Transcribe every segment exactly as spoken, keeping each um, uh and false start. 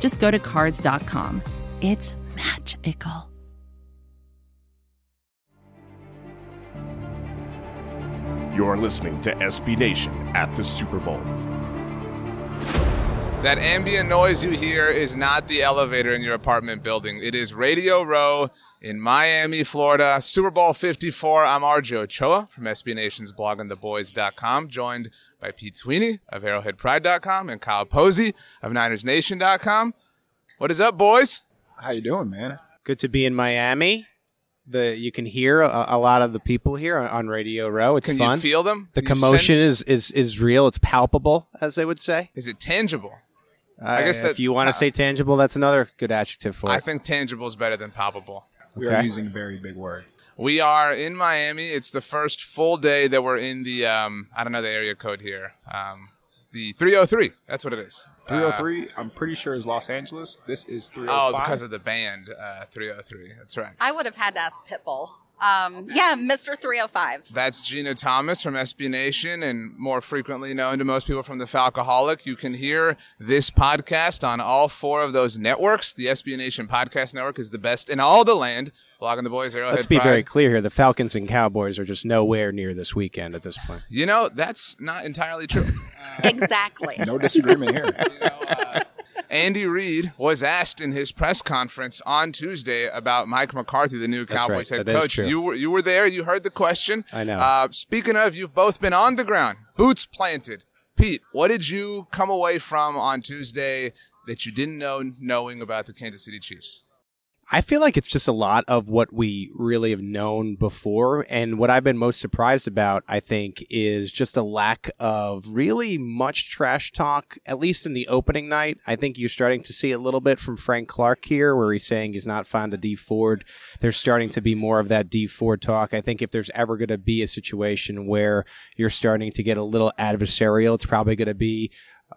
just go to Cars dot com. It's magical. You're listening to S B Nation at the Super Bowl. That ambient noise you hear is not the elevator in your apartment building. It is Radio Row in Miami, Florida. Super Bowl fifty-four. I'm R J Ochoa from S B Nation's blogging the boys dot com, joined by Pete Sweeney of arrowhead pride dot com and Kyle Posey of niners nation dot com. What is up, boys? How you doing, man? Good to be in Miami. The you can hear a, a lot of the people here on Radio Row. It's can fun. Can you feel them? The you commotion sense? is is is real. It's palpable, as they would say. Is it tangible? Uh, I guess that, if you want to uh, say tangible, that's another good adjective for I it. I think tangible is better than palpable. We okay. are using very big words. We are in Miami. It's the first full day that we're in the um, I don't know the area code here. Um, the three oh three. That's what it is. three oh three, uh, I'm pretty sure, is Los Angeles. This is three oh five. Oh, because of the band, uh, three oh three. That's right. I would have had to ask Pitbull. Um, yeah, Mister three oh five. That's Jeanna Thomas from S B Nation and more frequently known to most people from The Falcoholic. You can hear this podcast on all four of those networks. The S B Nation podcast network is the best in all the land. Blogging the Boys, Arrowhead Pride. Let's be very clear here. The Falcons and Cowboys are just nowhere near this weekend at this point. You know, that's not entirely true. Uh, exactly. No disagreement here. You know, uh, Andy Reid was asked in his press conference on Tuesday about Mike McCarthy, the new That's Cowboys right. head that coach. You were you were there. You heard the question. I know. Uh, speaking of, you've both been on the ground, boots planted. Pete, what did you come away from on Tuesday that you didn't know knowing about the Kansas City Chiefs? I feel like it's just a lot of what we really have known before. And what I've been most surprised about, I think, is just a lack of really much trash talk, at least in the opening night. I think you're starting to see a little bit from Frank Clark here, where he's saying he's not fond of Dee Ford. There's starting to be more of that Dee Ford talk. I think if there's ever going to be a situation where you're starting to get a little adversarial, it's probably going to be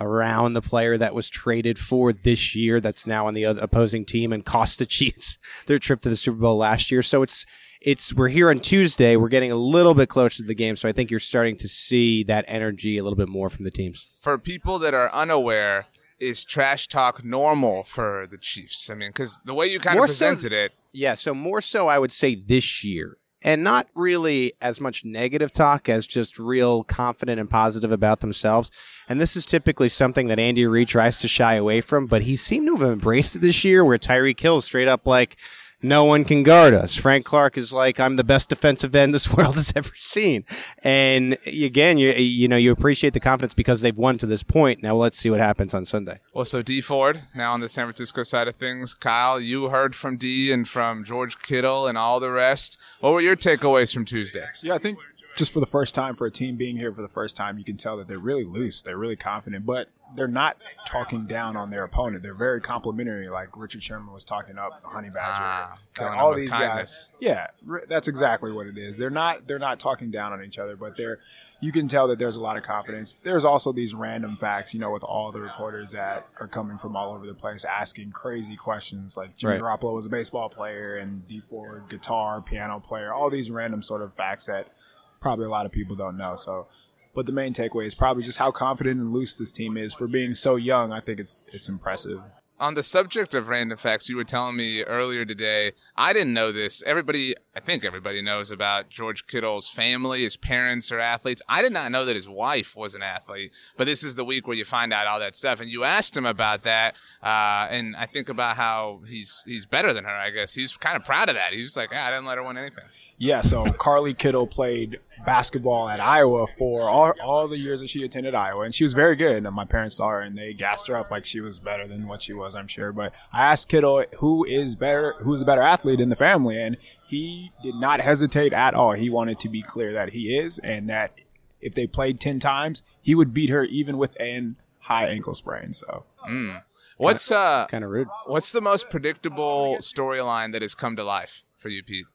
around the player that was traded for this year that's now on the other opposing team and cost the Chiefs their trip to the Super Bowl last year. So it's it's we're here on Tuesday. We're getting a little bit closer to the game. So I think you're starting to see that energy a little bit more from the teams. For people that are unaware, is trash talk normal for the Chiefs? I mean, because the way you kind more of presented so, it. Yeah, so more so I would say this year. And not really as much negative talk as just real confident and positive about themselves. And this is typically something that Andy Reid tries to shy away from, but he seemed to have embraced it this year where Tyreek Hill is straight up like, no one can guard us. Frank Clark is like, I'm the best defensive end this world has ever seen. And again, you you know, you appreciate the confidence because they've won to this point. Now let's see what happens on Sunday. Well, so Dee Ford, now on the San Francisco side of things. Kyle, you heard from Dee and from George Kittle and all the rest. What were your takeaways from Tuesday? Yeah, I think just for the first time, for a team being here for the first time, you can tell that they're really loose. They're really confident, but they're not talking down on their opponent. They're very complimentary, like Richard Sherman was talking up the Honey Badger. Ah, like all these kindness. Guys. Yeah, that's exactly what it is. They're not they're not talking down on each other, but they're you can tell that there's a lot of confidence. There's also these random facts, you know, with all the reporters that are coming from all over the place asking crazy questions, like Jimmy right. Garoppolo was a baseball player and Dee Ford, guitar, piano player, all these random sort of facts that probably a lot of people don't know. So But the main takeaway is probably just how confident and loose this team is for being so young. I think it's it's impressive. On the subject of random facts, you were telling me earlier today, I didn't know this. Everybody, I think everybody knows about George Kittle's family. His parents are athletes. I did not know that his wife was an athlete. But this is the week where you find out all that stuff. And you asked him about that. Uh, and I think about how he's he's better than her, I guess. He's kind of proud of that. He was like, ah, I didn't let her win anything. Yeah, so Carly Kittle played basketball at Iowa for all, all the years that she attended Iowa, and she was very good. And my parents saw her and they gassed her up like she was better than what she was, I'm sure. But I asked Kittle who is better, who's a better athlete in the family, and he did not hesitate at all. He wanted to be clear that he is, and that if they played ten times, he would beat her even with an high ankle sprain. So. Mm. What's uh kind of rude. What's the most predictable storyline that has come to life for you, Pete?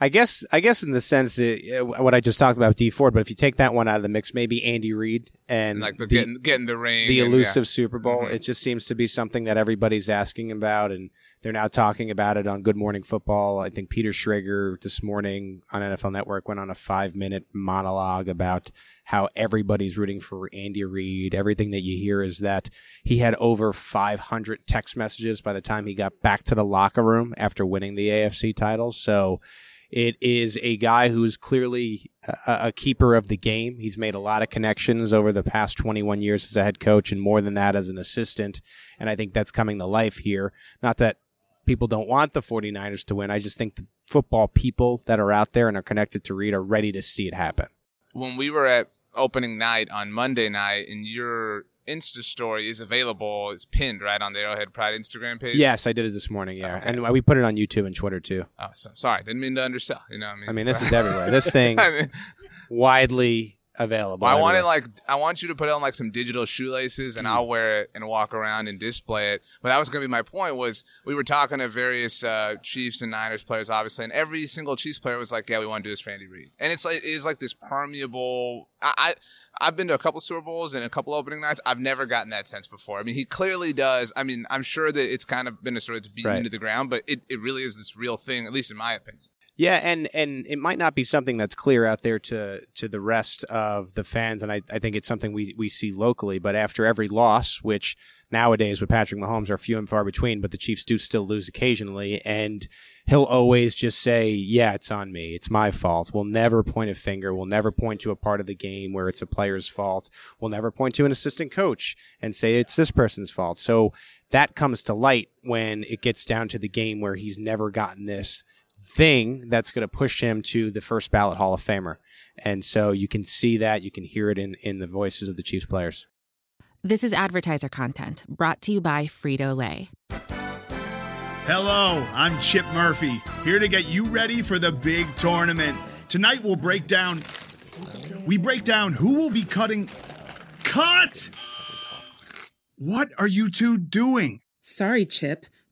I guess I guess in the sense that, uh, what I just talked about with Dee Ford, but if you take that one out of the mix, maybe Andy Reid and like the, the getting, getting the ring, the elusive and, yeah. Super Bowl. Mm-hmm. It just seems to be something that everybody's asking about, and they're now talking about it on Good Morning Football. I think Peter Schrager this morning on N F L Network went on a five-minute monologue about how everybody's rooting for Andy Reid. Everything that you hear is that he had over five hundred text messages by the time he got back to the locker room after winning the A F C title. So it is a guy who is clearly a, a keeper of the game. He's made a lot of connections over the past twenty-one years as a head coach and more than that as an assistant. And I think that's coming to life here. Not that people don't want the 49ers to win. I just think the football people that are out there and are connected to Reid are ready to see it happen. When we were at opening night on Monday night and your Insta story is available, it's pinned right on the Arrowhead Pride Instagram page. Yes, I did it this morning. Yeah, okay. And we put it on YouTube and Twitter too. Oh, so, sorry, didn't mean to undersell. You know, what I mean, I mean, this is everywhere. This thing, I mean, widely available. I everywhere. want it like I want you to put it on like some digital shoelaces, and mm. I'll wear it and walk around and display it. But that was going to be my point. Was we were talking to various uh, Chiefs and Niners players, obviously, and every single Chiefs player was like, "Yeah, we want to do this for Andy Reid," and it's like it is like this permeable. I, I, I've been to a couple Super Bowls and a couple opening nights. I've never gotten that sense before. I mean, he clearly does. I mean, I'm sure that it's kind of been a story that's beaten right. into the ground, but it, it really is this real thing, at least in my opinion. Yeah, and, and it might not be something that's clear out there to, to the rest of the fans, and I, I think it's something we, we see locally, but after every loss, which nowadays with Patrick Mahomes are few and far between, but the Chiefs do still lose occasionally, and he'll always just say, yeah, it's on me. It's my fault. We'll never point a finger. We'll never point to a part of the game where it's a player's fault. We'll never point to an assistant coach and say it's this person's fault. So that comes to light when it gets down to the game where he's never gotten this thing that's going to push him to the first ballot Hall of Famer. And so you can see that, you can hear it in, in the voices of the Chiefs players. This is advertiser content brought to you by Frito-Lay. Hello, I'm Chip Murphy, here to get you ready for the big tournament. Tonight we'll break down, we break down who will be cutting, cut! What are you two doing? Sorry, Chip.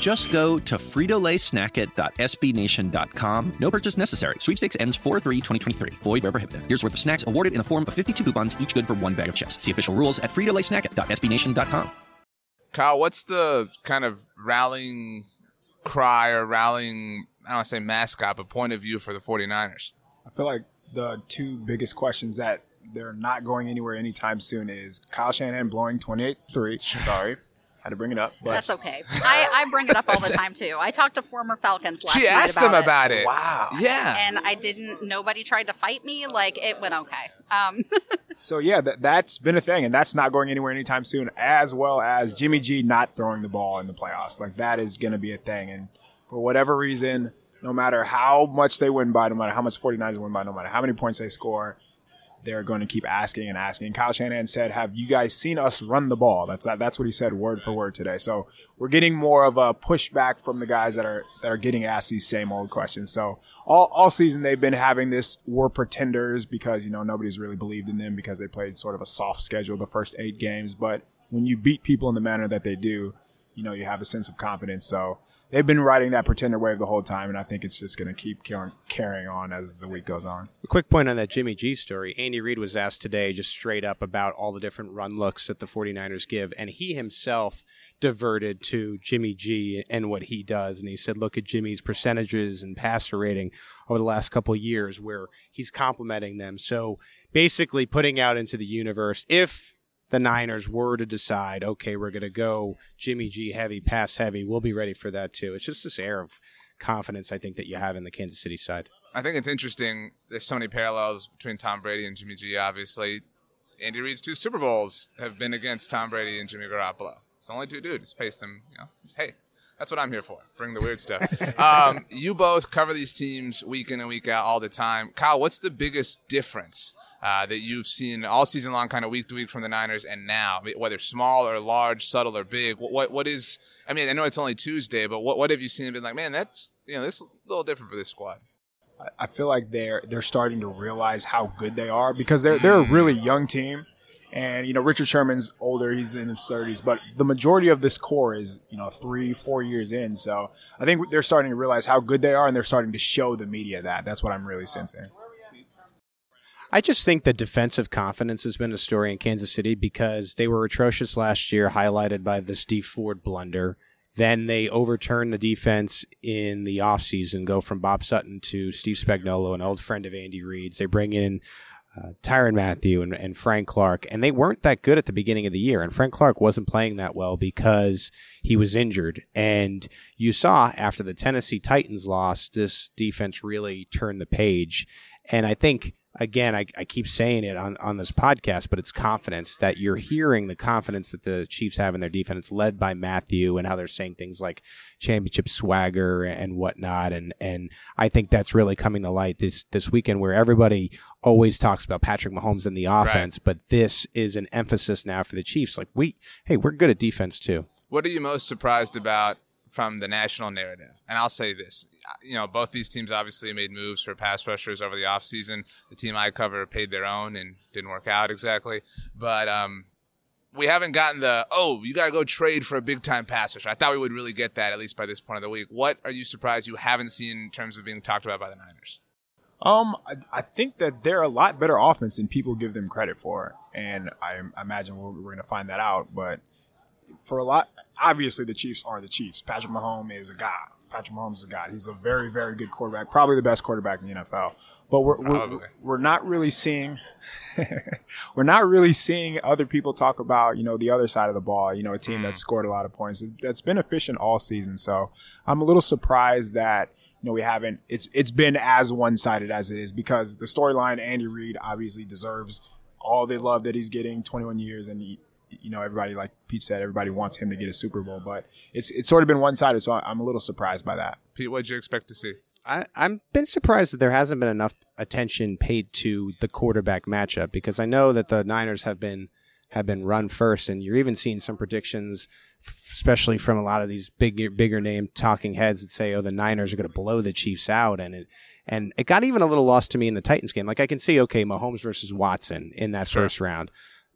Just go to Frito Lay Snack It dot S B Nation dot com. No purchase necessary. Sweepstakes ends four three twenty twenty-three. Void where prohibited. Here's worth of snacks awarded in the form of fifty-two coupons, each good for one bag of chips. See official rules at Frito Lay Snack It dot S B Nation dot com. Kyle, what's the kind of rallying cry or rallying, I don't want to say mascot, but point of view for the 49ers? I feel like the two biggest questions that they're not going anywhere anytime soon is Kyle Shanahan blowing twenty-eight three. Sorry. Had to bring it up. But. That's okay. I, I bring it up all the time, too. I talked to former Falcons last night about it. She asked them about it. Wow. Yeah. And I didn't – nobody tried to fight me. Like, it went okay. Um. So, yeah, that, that's been a thing, and that's not going anywhere anytime soon, as well as Jimmy G not throwing the ball in the playoffs. Like, that is going to be a thing. And for whatever reason, no matter how much they win by, no matter how much 49ers win by, no matter how many points they score – they're going to keep asking and asking. Kyle Shanahan said, have you guys seen us run the ball? That's that's what he said word for word today. So we're getting more of a pushback from the guys that are that are getting asked these same old questions. So all, all season they've been having this we're pretenders because, you know, nobody's really believed in them because they played sort of a soft schedule the first eight games. But when you beat people in the manner that they do, you know, you have a sense of confidence. So they've been riding that pretender wave the whole time, and I think it's just going to keep carrying on as the week goes on. A quick point on that Jimmy G story. Andy Reid was asked today just straight up about all the different run looks that the 49ers give, and he himself diverted to Jimmy G and what he does. And he said, look at Jimmy's percentages and passer rating over the last couple of years where he's complimenting them. So basically putting out into the universe, if the Niners were to decide, okay, we're going to go Jimmy G heavy, pass heavy, we'll be ready for that too. It's just this air of confidence, I think, that you have in the Kansas City side. I think it's interesting. There's so many parallels between Tom Brady and Jimmy G, obviously. Andy Reid's two Super Bowls have been against Tom Brady and Jimmy Garoppolo. It's the only two dudes. Face them, you know, just, hey, that's what I'm here for. Bring the weird stuff. um, you both cover these teams week in and week out all the time. Kyle, what's the biggest difference uh, that you've seen all season long, kind of week to week from the Niners and now, whether small or large, subtle or big? What What, what is – I mean, I know it's only Tuesday, but what, what have you seen and been like, man, that's – you know, this is a little different for this squad? I feel like they're they're starting to realize how good they are because they're they're a really young team, and you know Richard Sherman's older, he's in his thirties, but the majority of this core is you know three four years in. So I think they're starting to realize how good they are, and they're starting to show the media that. That's what I'm really sensing. I just think the defensive confidence has been a story in Kansas City because they were atrocious last year, highlighted by this Dee Ford blunder. Then they overturn the defense in the offseason, go from Bob Sutton to Steve Spagnuolo, an old friend of Andy Reid's. They bring in uh, Tyrann Mathieu and, and Frank Clark, and they weren't that good at the beginning of the year. And Frank Clark wasn't playing that well because he was injured. And you saw after the Tennessee Titans loss, this defense really turned the page. And I think... Again, I, I keep saying it on, on this podcast, but it's confidence that you're hearing, the confidence that the Chiefs have in their defense led by Matthew and how they're saying things like championship swagger and whatnot. And, and I think that's really coming to light this, this weekend where everybody always talks about Patrick Mahomes and the offense, right. But this is an emphasis now for the Chiefs. Like, we, hey, we're good at defense too. What are you most surprised about from the national narrative? And I'll say this, you know, both these teams obviously made moves for pass rushers over the offseason. The team I cover paid their own and didn't work out exactly. But um, we haven't gotten the, oh, you got to go trade for a big-time pass rusher. I thought we would really get that, at least by this point of the week. What are you surprised you haven't seen in terms of being talked about by the Niners? Um, I think that they're a lot better offense than people give them credit for. And I imagine we're, we're going to find that out, but... For a lot, obviously the Chiefs are the Chiefs. Patrick Mahomes is a god. Patrick Mahomes is a god. He's a very, very good quarterback, probably the best quarterback in the N F L. But we're we're, we're not really seeing we're not really seeing other people talk about you know the other side of the ball. You know, a team that's scored a lot of points, that's been efficient all season. So I'm a little surprised that you know we haven't. It's it's been as one-sided as it is because the storyline. Andy Reid obviously deserves all the love that he's getting. twenty-one years and. He, You know, everybody, like Pete said, everybody wants him to get a Super Bowl, but it's it's sort of been one-sided, so I'm a little surprised by that. Pete, what did you expect to see? I, I've been surprised that there hasn't been enough attention paid to the quarterback matchup because I know that the Niners have been have been run first, and you're even seeing some predictions, especially from a lot of these bigger, bigger name talking heads that say, oh, the Niners are going to blow the Chiefs out, and it and it got even a little lost to me in the Titans game. Like, I can see, okay, Mahomes versus Watson in that sure. first round.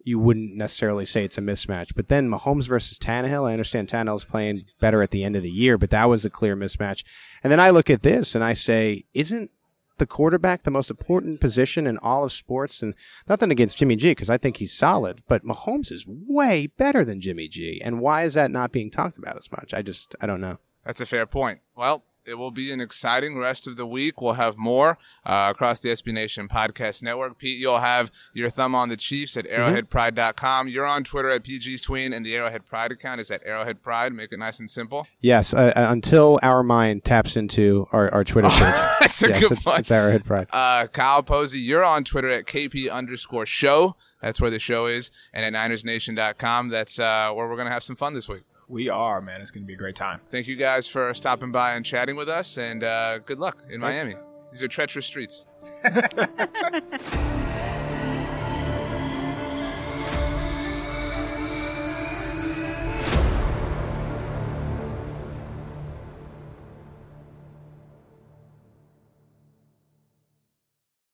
You wouldn't necessarily say it's a mismatch. But then Mahomes versus Tannehill, I understand Tannehill's playing better at the end of the year, but that was a clear mismatch. And then I look at this and I say, isn't the quarterback the most important position in all of sports? And nothing against Jimmy G, because I think he's solid, but Mahomes is way better than Jimmy G. And why is that not being talked about as much? I just, I don't know. That's a fair point. Well, it will be an exciting rest of the week. We'll have more uh, across the S B Nation Podcast Network. Pete, you'll have your thumb on the Chiefs at arrowhead pride dot com. You're on Twitter at P G Sween, and the Arrowhead Pride account is at Arrowhead Pride. Make it nice and simple. Yes, uh, until our mind taps into our, our Twitter page. That's a yes, good point. It's Arrowhead Pride. Uh, Kyle Posey, you're on Twitter at K P underscore show. That's where the show is. And at niners nation dot com. That's uh, where we're going to have some fun this week. We are, man. It's going to be a great time. Thank you guys for stopping by and chatting with us, and uh, good luck in Thanks. Miami. These are treacherous streets.